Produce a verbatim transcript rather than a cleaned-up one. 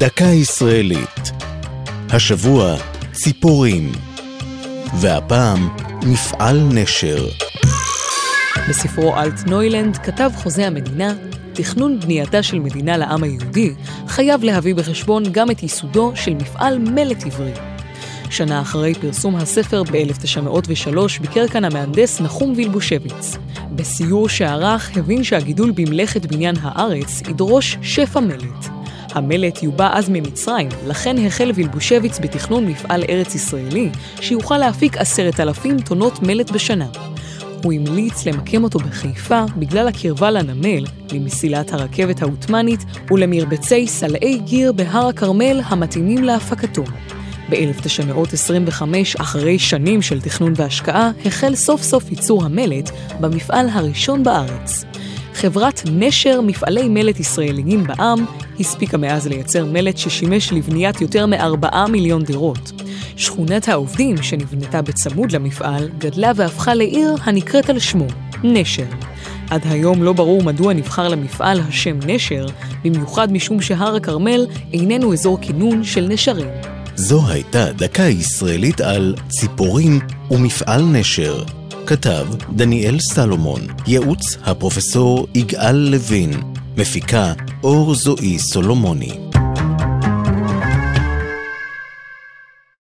דקה ישראלית. השבוע ציפורים, והפעם מפעל נשר. בספרו אלט נוילנד כתב חוזה המדינה, תכנון בנייתה של מדינה לעם היהודי חייב להביא בחשבון גם את ייסודו של מפעל מלט עברי. שנה אחרי פרסום הספר ב-אלף תשע מאות ושלוש ביקר כאן המהנדס נחום וילבושביץ. בסיור שערך הבין שהגידול במלאכת בניין הארץ ידרוש שפע מלט. המלט יובא אז ממצרים, לכן החל וילבושביץ בתכנון מפעל ארץ ישראלי שיוכל להפיק עשרת אלפים טונות מלט בשנה. הוא המליץ למקם אותו בחיפה בגלל הקרבה לנמל, למסילת הרכבת העותמנית ולמרבצי סלעי גיר בהר הכרמל המתאימים להפקתו. ב-אלף תשע מאות עשרים וחמש, אחרי שנים של תכנון והשקעה, החל סוף סוף ייצור המלט במפעל הראשון בארץ. חברת נשר מפעלי מלט ישראליים בע"מ הספיקה מאז לייצר מלט ששימש לבניית יותר מארבעה מיליון דירות. שכונת העובדים שנבנתה בצמוד למפעל גדלה והפכה לעיר הנקראת על שמו, נשר. עד היום לא ברור מדוע נבחר למפעל השם נשר, במיוחד משום שהר הכרמל איננו אזור כינון של נשרים. זו הייתה דקה ישראלית על ציפורים ומפעל נשר. כתב דניאל סלומון, ייעוץ הפרופסור יגאל לוין, מפיקה אור זואי סולומוני.